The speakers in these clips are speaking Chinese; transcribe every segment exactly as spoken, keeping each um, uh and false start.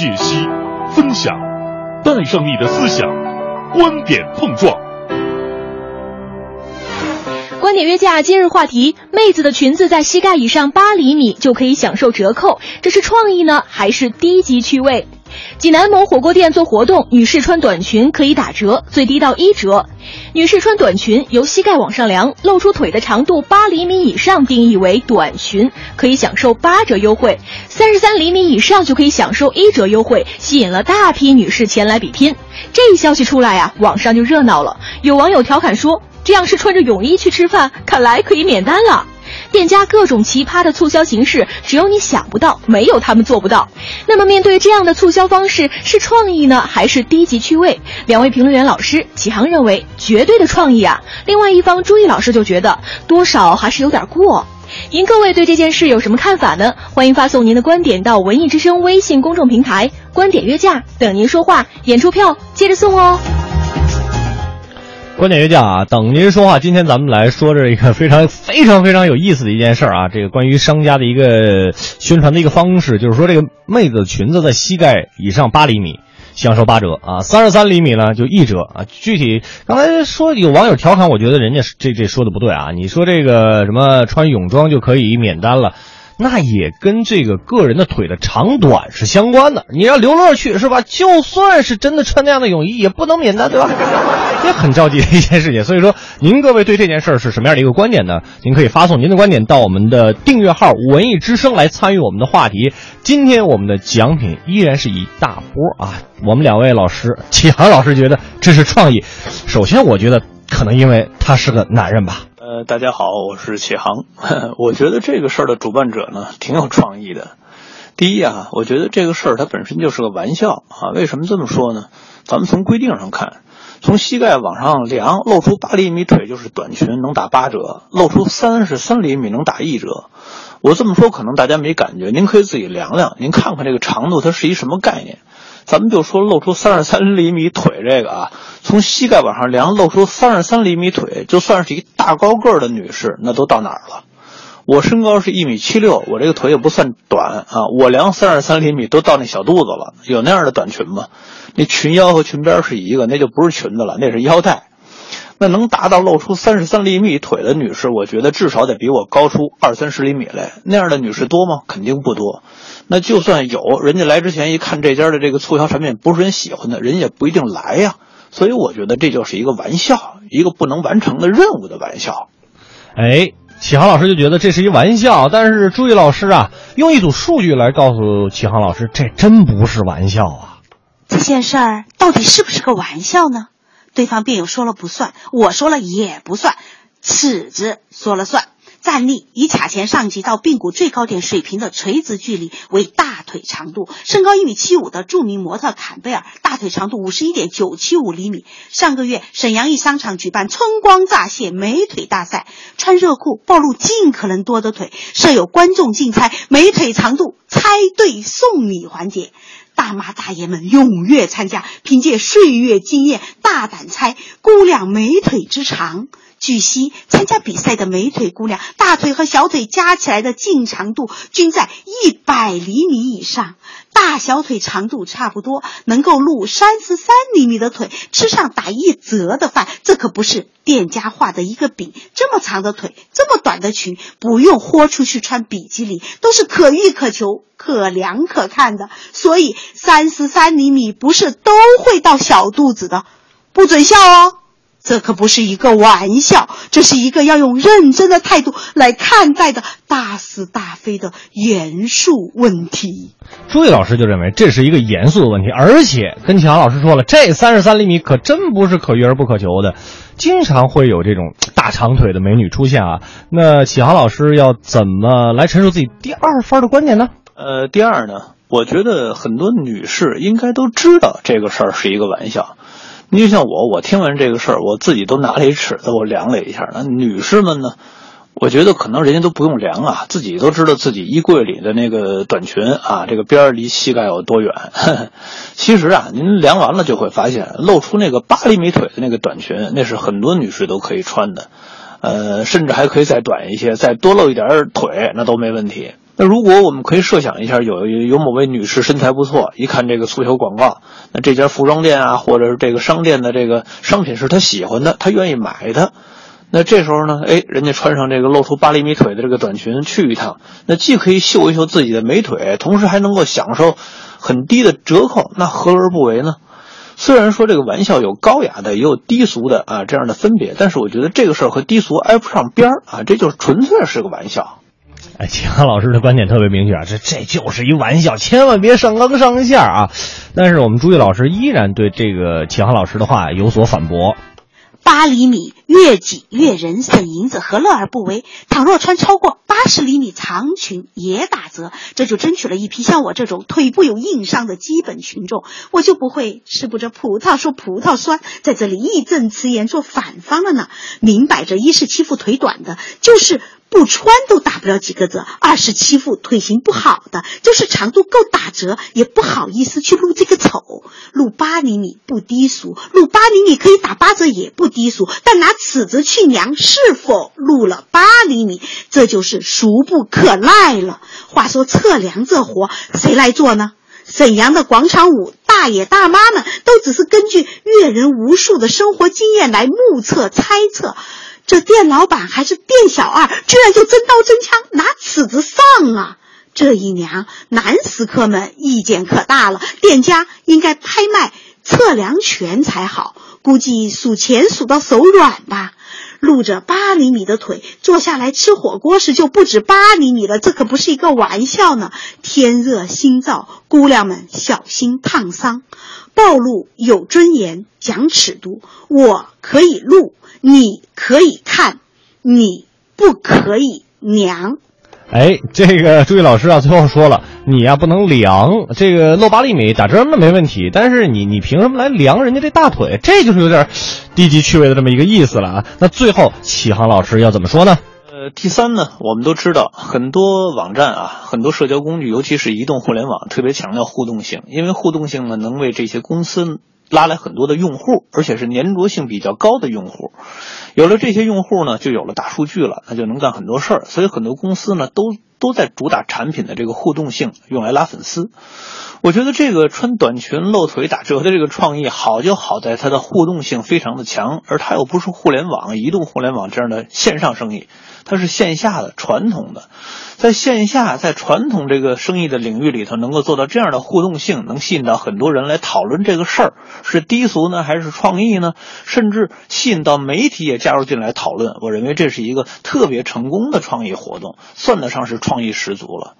解析、分享，带上你的思想，观点碰撞。观点约架今日话题：妹子的裙子在膝盖以上八厘米就可以享受折扣，这是创意呢，还是低级趣味？济南某火锅店做活动，女士穿短裙可以打折，最低到一折。女士穿短裙由膝盖往上量，露出腿的长度八厘米以上定义为短裙，可以享受八折优惠；三十三厘米以上就可以享受一折优惠，吸引了大批女士前来比拼。这一消息出来啊，网上就热闹了。有网友调侃说：“这样是穿着泳衣去吃饭，看来可以免单了。”店家各种奇葩的促销形式，只有你想不到，没有他们做不到。那么面对这样的促销方式，是创意呢，还是低级趣味？两位评论员老师，启航认为绝对的创意啊，另外一方朱毅老师就觉得多少还是有点过。您各位对这件事有什么看法呢？欢迎发送您的观点到文艺之声微信公众平台，观点约架等您说话，演出票接着送哦。观点约架啊，等您说话。今天咱们来说这一个非常非常非常有意思的一件事啊，这个关于商家的一个宣传的一个方式，就是说这个妹子裙子在膝盖以上八厘米享受八折啊，三十三厘米呢就一折啊。具体刚才说有网友调侃，我觉得人家这这说的不对啊。你说这个什么穿泳装就可以免单了，那也跟这个个人的腿的长短是相关的。你让刘乐去是吧？就算是真的穿那样的泳衣，也不能免单，对吧？也很着急的一件事情，所以说您各位对这件事是什么样的一个观点呢？您可以发送您的观点到我们的订阅号文艺之声来参与我们的话题。今天我们的奖品依然是一大波啊！我们两位老师，启航老师觉得这是创意，首先我觉得可能因为他是个男人吧。呃，大家好，我是启航。我觉得这个事儿的主办者呢挺有创意的。第一啊，我觉得这个事儿它本身就是个玩笑啊。为什么这么说呢？咱们从规定上看，从膝盖往上量，露出八厘米腿就是短裙，能打八折；露出三十三厘米能打一折。我这么说可能大家没感觉，您可以自己量量，您看看这个长度它是一什么概念。咱们就说露出三十三厘米腿这个啊，从膝盖往上量，露出三十三厘米腿，就算是一大高个儿的女士，那都到哪儿了？我身高是一米七六，我这个腿也不算短啊，我量三十三厘米都到那小肚子了，有那样的短裙吗？那裙腰和裙边是一个，那就不是裙子了，那是腰带。那能达到露出三十三厘米腿的女士，我觉得至少得比我高出二三十厘米来。那样的女士多吗？肯定不多。那就算有，人家来之前一看这家的这个促销产品不是人喜欢的，人也不一定来呀。所以我觉得这就是一个玩笑，一个不能完成的任务的玩笑。哎，启航老师就觉得这是一玩笑，但是朱毅老师啊，用一组数据来告诉启航老师，这真不是玩笑啊。这件事儿到底是不是个玩笑呢？对方辩友说了不算，我说了也不算，尺子说了算。站立以髂前上棘到髌骨最高点水平的垂直距离为大腿长度。身高一米七五的著名模特坎贝尔，大腿长度 五十一点九七五 厘米。上个月沈阳一商场举办春光乍泄美腿大赛，穿热裤暴露尽可能多的腿，设有观众竞猜美腿长度猜对送礼环节。大妈大爷们踊跃参加，凭借岁月经验大胆猜姑娘美腿之长。据悉，参加比赛的美腿姑娘大腿和小腿加起来的净长度均在一百厘米以上，大小腿长度差不多，能够露三十三厘米的腿吃上打一折的饭，这可不是店家画的一个饼。这么长的腿，这么短的裙，不用豁出去穿比基尼，都是可遇可求可量可看的。所以三十三厘米不是都会到小肚子的，不准笑哦。这可不是一个玩笑，这是一个要用认真的态度来看待的大是大非的严肃问题。朱毅老师就认为这是一个严肃的问题，而且跟启航老师说了，这三十三厘米可真不是可遇而不可求的，经常会有这种大长腿的美女出现啊。那启航老师要怎么来陈述自己第二番的观点呢？呃，第二呢，我觉得很多女士应该都知道这个事儿是一个玩笑。你就像我，我听完这个事儿，我自己都拿了一尺子，我量了一下。那女士们呢？我觉得可能人家都不用量啊，自己都知道自己衣柜里的那个短裙啊，这个边儿离膝盖有多远。呵呵，其实啊，您量完了就会发现，露出那个八厘米腿的那个短裙，那是很多女士都可以穿的，呃，甚至还可以再短一些，再多露一点腿，那都没问题。那如果我们可以设想一下，有有某位女士身材不错，一看这个促销广告，那这家服装店啊，或者是这个商店的这个商品是她喜欢的，她愿意买的。那这时候呢，哎，人家穿上这个露出八厘米腿的这个短裙去一趟，那既可以秀一秀自己的美腿，同时还能够享受很低的折扣，那何而不为呢？虽然说这个玩笑有高雅的，也有低俗的啊这样的分别，但是我觉得这个事儿和低俗挨不上边儿啊，这就是纯粹是个玩笑。哎，齐阳老师的观点特别明确啊，这这就是一玩笑，千万别上纲上线啊。但是我们朱毅老师依然对这个齐阳老师的话有所反驳。八厘米越挤越人，省银子何乐而不为？倘若穿超过八十厘米长裙也打折，这就争取了一批像我这种腿部有硬伤的基本群众，我就不会吃不着葡萄说葡萄酸，在这里义正辞严做反方了呢。明摆着，一是欺负腿短的，就是不穿都打不了几个折；二是欺负腿型不好的，就是长度够打折也不好意思去露这个丑。露八厘米不低俗，露八厘米可以打八折也不低俗，但拿尺子去量是否露了八厘米，这就是俗不可耐了。话说测量这活谁来做呢？沈阳的广场舞大爷大妈们都只是根据阅人无数的生活经验来目测猜测，这店老板还是店小二，居然就真刀真枪拿尺子上啊！这一娘，男食客们意见可大了，店家应该拍卖测量权才好，估计数钱数到手软吧。露着八厘米的腿，坐下来吃火锅时就不止八厘米了，这可不是一个玩笑呢。天热心燥，姑娘们小心烫伤。暴露有尊严，讲尺度，我可以露，你可以看，你不可以娘。哎，这个朱毅老师啊，最后说了，你啊不能量这个露八厘米打折那没问题，但是你你凭什么来量人家这大腿？这就是有点低级趣味的这么一个意思了啊。那最后启航老师要怎么说呢？呃，第三呢，我们都知道很多网站啊，很多社交工具，尤其是移动互联网，特别强调互动性，因为互动性呢能为这些公司拉来很多的用户，而且是粘着性比较高的用户。有了这些用户呢，就有了大数据了，那就能干很多事儿。所以很多公司呢，都都在主打产品的这个互动性，用来拉粉丝。我觉得这个穿短裙露腿打折的这个创意好就好在它的互动性非常的强，而它又不是互联网、移动互联网这样的线上生意，它是线下的传统的。在线下，在传统这个生意的领域里头，能够做到这样的互动性，能吸引到很多人来讨论这个事儿，是低俗呢还是创意呢？甚至吸引到媒体也加入进来讨论，我认为这是一个特别成功的创意活动，算得上是创意十足了。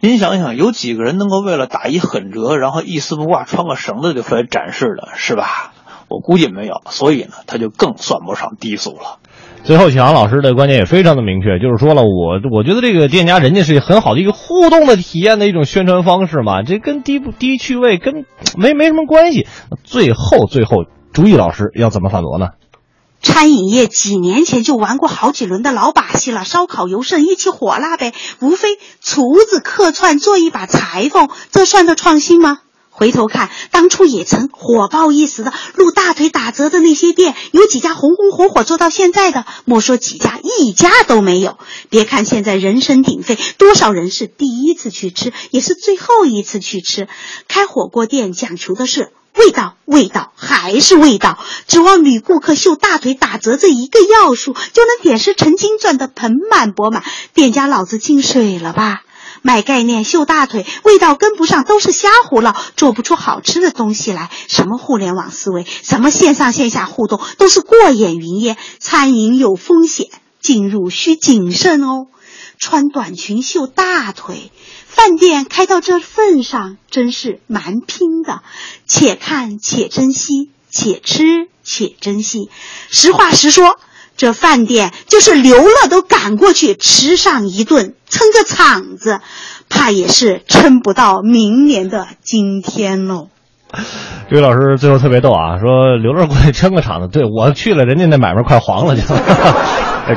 您想想，有几个人能够为了打一狠折，然后一丝不挂穿个绳子就可以展示的，是吧？我估计没有，所以呢，他就更算不上低俗了。最后启航老师的观点也非常的明确，就是说了，我我觉得这个店家人家是很好的一个互动的体验的一种宣传方式嘛，这跟低不低趣味跟没没什么关系。最后最后朱毅老师要怎么反驳呢？餐饮业几年前就玩过好几轮的老把戏了，烧烤尤甚，一起火辣呗，无非厨子客串做一把裁缝，这算得创新吗？回头看，当初也曾火爆一时的露大腿打折的那些店，有几家红红火火做到现在的，莫说几家，一家都没有。别看现在人声鼎沸，多少人是第一次去吃，也是最后一次去吃。开火锅店讲求的是味道，味道还是味道，指望女顾客秀大腿打折这一个要素就能点石成金，赚得盆满钵满，店家老子进水了吧？买概念秀大腿，味道跟不上，都是瞎胡闹，做不出好吃的东西来。什么互联网思维，什么线上线下互动，都是过眼云烟。餐饮有风险，进入需谨慎哦。穿短裙秀大腿，饭店开到这份上真是蛮拼的，且看且珍惜，且吃且珍惜。实话实说，这饭店就是流了都赶过去吃上一顿，撑个场子，怕也是撑不到明年的今天喽。这位老师最后特别逗啊，说刘乐过去撑个场子，对，我去了，人家那买卖快黄了去了。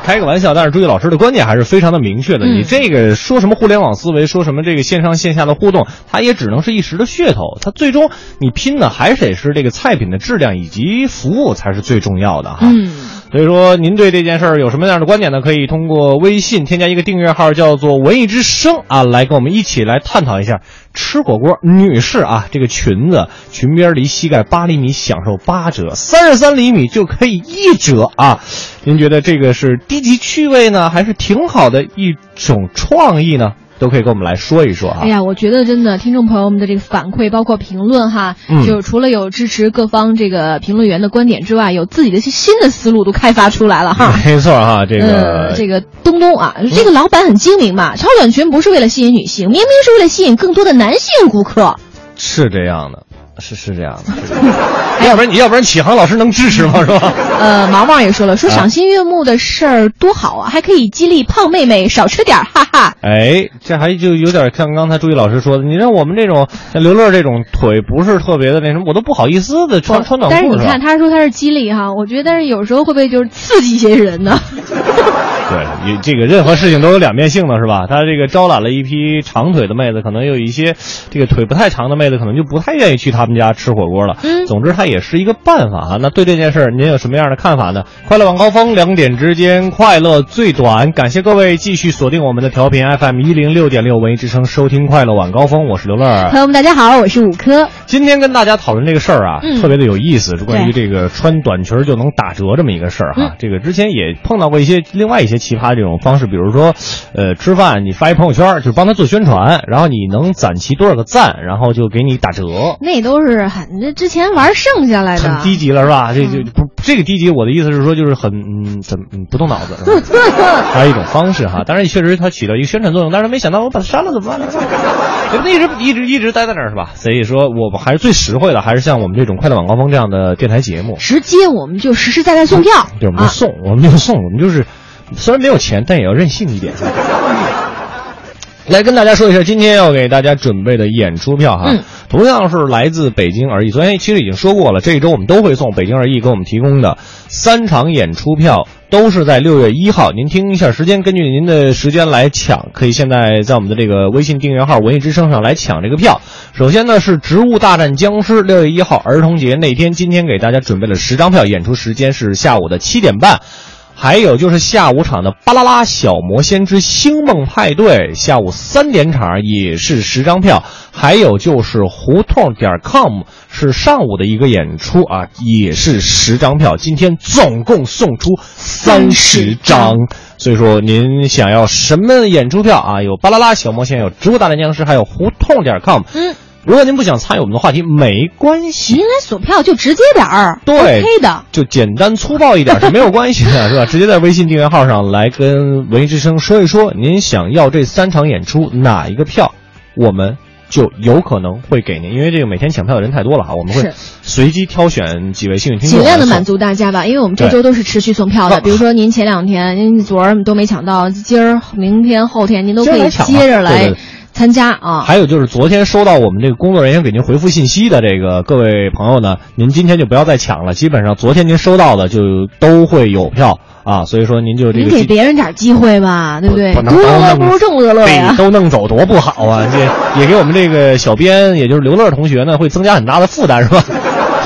开个玩笑，但是朱毅老师的观点还是非常的明确的。你这个说什么互联网思维，说什么这个线上线下的互动，它也只能是一时的噱头。它最终你拼的还得是这个菜品的质量以及服务才是最重要的哈。嗯，所以说您对这件事儿有什么样的观点呢，可以通过微信添加一个订阅号叫做文艺之声啊，来跟我们一起来探讨一下吃火锅女士啊，这个裙子裙边离膝盖八厘米享受八折，三十三厘米就可以一折啊，您觉得这个是低级趣味呢，还是挺好的一种创意呢？都可以跟我们来说一说哈。哎呀，我觉得真的听众朋友们的这个反馈，包括评论哈，嗯、就除了有支持各方这个评论员的观点之外，有自己的新的思路都开发出来了哈。没错哈，这个、嗯、这个东东啊，这个老板很精明嘛，嗯、超短裙不是为了吸引女性，明明是为了吸引更多的男性顾客。是这样的。是是这样的，要不然你要不然启航老师能支持吗？是吧？呃，毛毛也说了，说赏心悦目的事儿多好啊，还可以激励胖妹妹少吃点，哈哈。哎，这还就有点像刚才朱毅老师说的，你让我们这种像刘乐这种腿不是特别的那什么，我都不好意思的穿穿短裤。但是你看，他说他是激励哈，我觉得但是有时候会不会就是刺激一些人呢？对，这个任何事情都有两面性的是吧？他这个招揽了一批长腿的妹子，可能有一些这个腿不太长的妹子，可能就不太愿意去他们家吃火锅了。嗯，总之它也是一个办法啊。那对这件事您有什么样的看法呢？快乐晚高峰，两点之间，快乐最短。感谢各位继续锁定我们的调频 F M 一零六点六文艺之声，收听快乐晚高峰。我是刘乐。朋友们，大家好，我是五科。今天跟大家讨论这个事儿啊，嗯、特别的有意思，关于这个穿短裙就能打折这么一个事儿哈、啊。嗯、这个之前也碰到过一些另外一些奇葩这种方式，比如说，呃，吃饭你发一朋友圈，就帮他做宣传，然后你能攒齐多少个赞，然后就给你打折。那都是很之前玩剩下来的，很低级了是吧？这就不这个低级，我的意思是说，就是很嗯，怎么不动脑子，还有一种方式哈。当然，确实它起到一个宣传作用，但是没想到我把它删了怎么办呢？一直一直一直待在那儿是吧？所以说，我还是最实惠的，还是像我们这种快乐晚高峰这样的电台节目，直接我们就实实在在送票，对，我们就送，啊、我们就送，我们就是。虽然没有钱，但也要任性一点。来跟大家说一下，今天要给大家准备的演出票哈，嗯、同样是来自北京而艺。昨天其实已经说过了，这一周我们都会送北京而艺给我们提供的三场演出票。都是在六月一号，您听一下时间，根据您的时间来抢，可以现在在我们的这个微信订阅号文艺之声上来抢这个票。首先呢是植物大战僵尸，六月一号儿童节那天，今天给大家准备了十张票，演出时间是下午的七点半。还有就是下午场的巴啦啦小魔仙之星梦派对，下午三点场也是十张票。还有就是胡同点 com 是上午的一个演出啊，也是十张票。今天总共送出三十张，所以说您想要什么演出票啊？有巴啦啦小魔仙，有植物大战僵尸，还有胡同点 com。嗯。如果您不想参与我们的话题，没关系，您来索票就直接点儿，对 ，OK 的，就简单粗暴一点是没有关系的，是吧？直接在微信订阅号上来跟文艺之声说一说，您想要这三场演出哪一个票，我们就有可能会给您，因为这个每天抢票的人太多了哈，我们会随机挑选几位幸运听众，尽量的满足大家吧，因为我们这周都是持续送票的，比如说您前两天、您昨儿都没抢到，今儿、明天、后天您都可以接着来。对对参加啊！还有就是昨天收到我们这个工作人员给您回复信息的这个各位朋友呢，您今天就不要再抢了，基本上昨天您收到的就都会有票啊，所以说您就这个。您给别人点机会吧，对不对？不乐不如众乐乐呀！都弄走多不好啊！这也给我们这个小编，也就是刘乐同学呢，会增加很大的负担，是吧？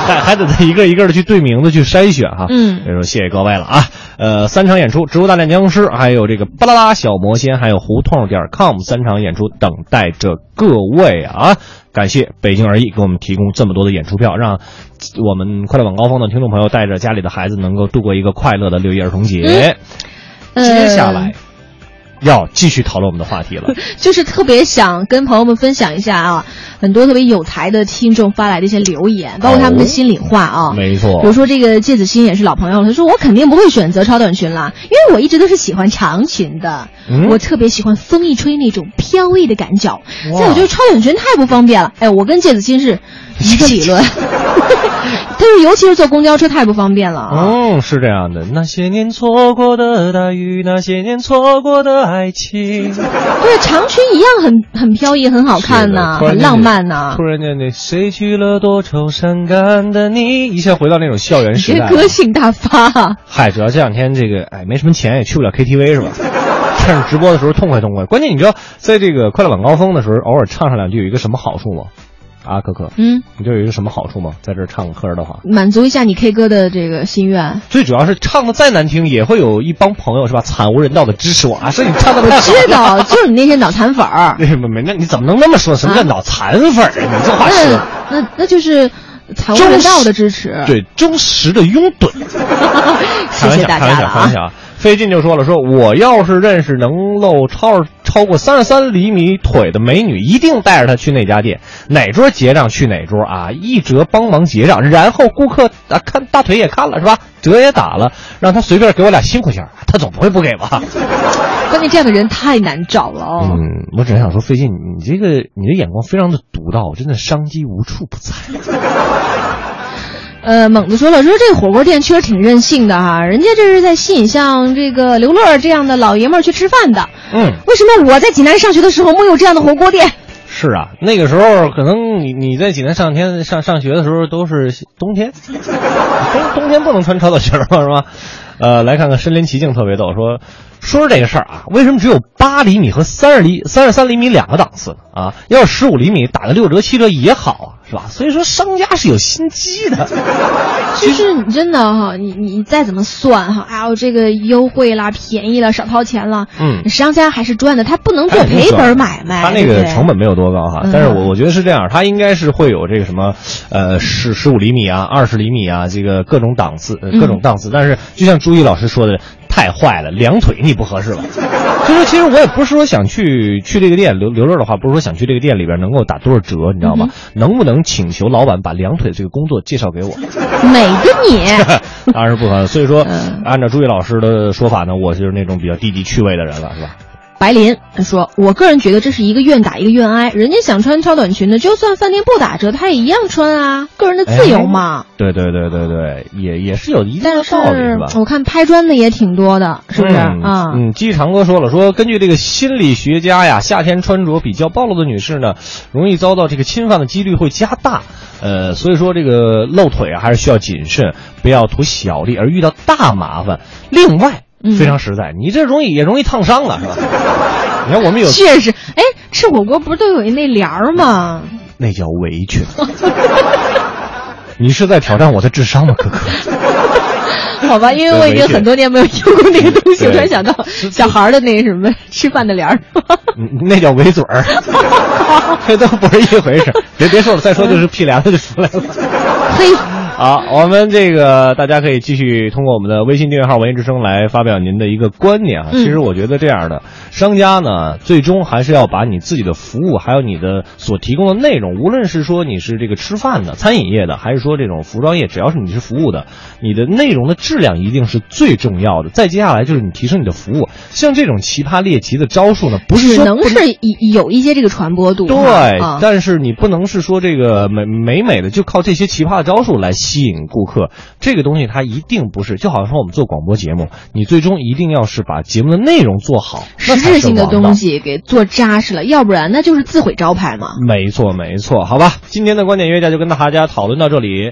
还还得一个一个的去对名字去筛选哈，嗯，所以说谢谢各位了啊，呃，三场演出，植物大战僵尸，还有这个巴啦啦小魔仙，还有胡同点 com 三场演出等待着各位啊！感谢北京而艺给我们提供这么多的演出票，让我们快乐晚高峰的听众朋友带着家里的孩子能够度过一个快乐的六一儿童节。嗯、接下来。呃要继续讨论我们的话题了，就是特别想跟朋友们分享一下啊，很多特别有才的听众发来的一些留言，包括他们的心里话啊。哦、没错，比如说这个芥子心也是老朋友了，他说我肯定不会选择超短裙啦，因为我一直都是喜欢长裙的，嗯、我特别喜欢风一吹那种飘逸的感觉，所以我觉得超短裙太不方便了。哎，我跟芥子心是一个理论。他说尤其是坐公交车太不方便了啊。嗯，是这样的。那些年错过的大雨，那些年错过的爱情。对，长裙一样很很飘逸，很好看呐、啊，很浪漫呐、啊。突然间，那谁去了多愁善感的你，一下回到那种校园时代。歌性大发。嗨，主要这两天这个哎没什么钱，也去不了 K T V 是吧？但是直播的时候痛快痛快。关键你知道，在这个快乐晚高峰的时候，偶尔唱上两句有一个什么好处吗？啊，可可，嗯，你觉得有一个什么好处吗？在这儿唱歌的话，满足一下你 K 歌的这个心愿。最主要是唱的再难听，也会有一帮朋友是吧，惨无人道的支持我啊，所以你唱的我知道，就是你那些脑残粉儿。那没没，那你怎么能那么说？什么叫脑残粉儿？你这话说，那那就是。惨无人道的支持，对，忠实的拥趸。谢谢大家了啊！飞进就说了，说我要是认识能露超超过三十三厘米腿的美女，一定带着她去那家店，哪桌结账去哪桌啊，一折帮忙结账，然后顾客啊看大腿也看了是吧，折也打了，让她随便给我俩辛苦钱，她总不会不给吧？关键这样的人太难找了哦。嗯，我只想说，飞进，你这个你的眼光非常的独到，真的商机无处不在。呃，猛子说了，说这火锅店确实挺任性的哈，人家这是在吸引像这个刘乐这样的老爷们儿去吃饭的。嗯，为什么我在济南上学的时候没有这样的火锅店？是啊，那个时候可能你你在济南上天上上学的时候都是冬天，冬冬天不能穿超短裙了是吧？呃，来看看身临其境特别逗，说说说这个事儿啊，为什么只有八厘米和三十厘三十三厘米两个档次啊？要是十五厘米打个六折七折也好啊，是吧？所以说商家是有心机的。其实你真的哈，你你再怎么算哈，哎呦这个优惠啦、便宜了、少掏钱了，嗯，商家还是赚的，他不能做赔本买卖。他那个成本没有多高哈，嗯、但是我我觉得是这样，他应该是会有这个什么，呃，十十五厘米啊、二十厘米啊，这个各种档次、呃、各种档次，嗯、但是就像。朱毅老师说的太坏了，两腿你不合适了。就是其实我也不是说想去去这个店，刘刘乐的话不是说想去这个店里边能够打多少折，你知道吗？嗯、能不能请求老板把两腿这个工作介绍给我？美的你，当然不可能。所以说，嗯、按照朱毅老师的说法呢，我就是那种比较低级趣味的人了，是吧？白林说，我个人觉得这是一个愿打一个愿挨，人家想穿超短裙的，就算饭店不打折他也一样穿啊，个人的自由嘛。哎、对对对对对，也也是有一定的道理是吧？我看拍砖的也挺多的，是不是啊？嗯，鸡长哥说了，说根据这个心理学家呀，夏天穿着比较暴露的女士呢，容易遭到这个侵犯的几率会加大。呃，所以说这个露腿啊还是需要谨慎，不要图小利而遇到大麻烦。另外。非常实在，你这容易也容易烫伤了，是吧？你看我们有确实，哎，吃火锅不是都有那帘儿吗？那叫围裙。你是在挑战我的智商吗，可可？好吧，因为我已经很多年没有用过那个东西，我突然想到小孩的那什么吃饭的帘儿，那叫围嘴儿，这都不是一回事。别别说了，再说就是屁帘子就出来了。嘿。好，我们这个大家可以继续通过我们的微信订阅号文艺之声来发表您的一个观点啊。其实我觉得这样的商家呢，最终还是要把你自己的服务还有你的所提供的内容，无论是说你是这个吃饭的餐饮业的，还是说这种服装业，只要是你是服务的，你的内容的质量一定是最重要的。再接下来就是你提升你的服务，像这种奇葩猎奇的招数呢，不是说不能是有一些这个传播度，对、啊、但是你不能是说这个美美美的就靠这些奇葩的招数来吸引顾客，这个东西它一定不是，就好像说我们做广播节目，你最终一定要是把节目的内容做好，实质性的东西给做扎实了，要不然那就是自毁招牌嘛。没错没错，好吧，今天的观点约架就跟大家讨论到这里。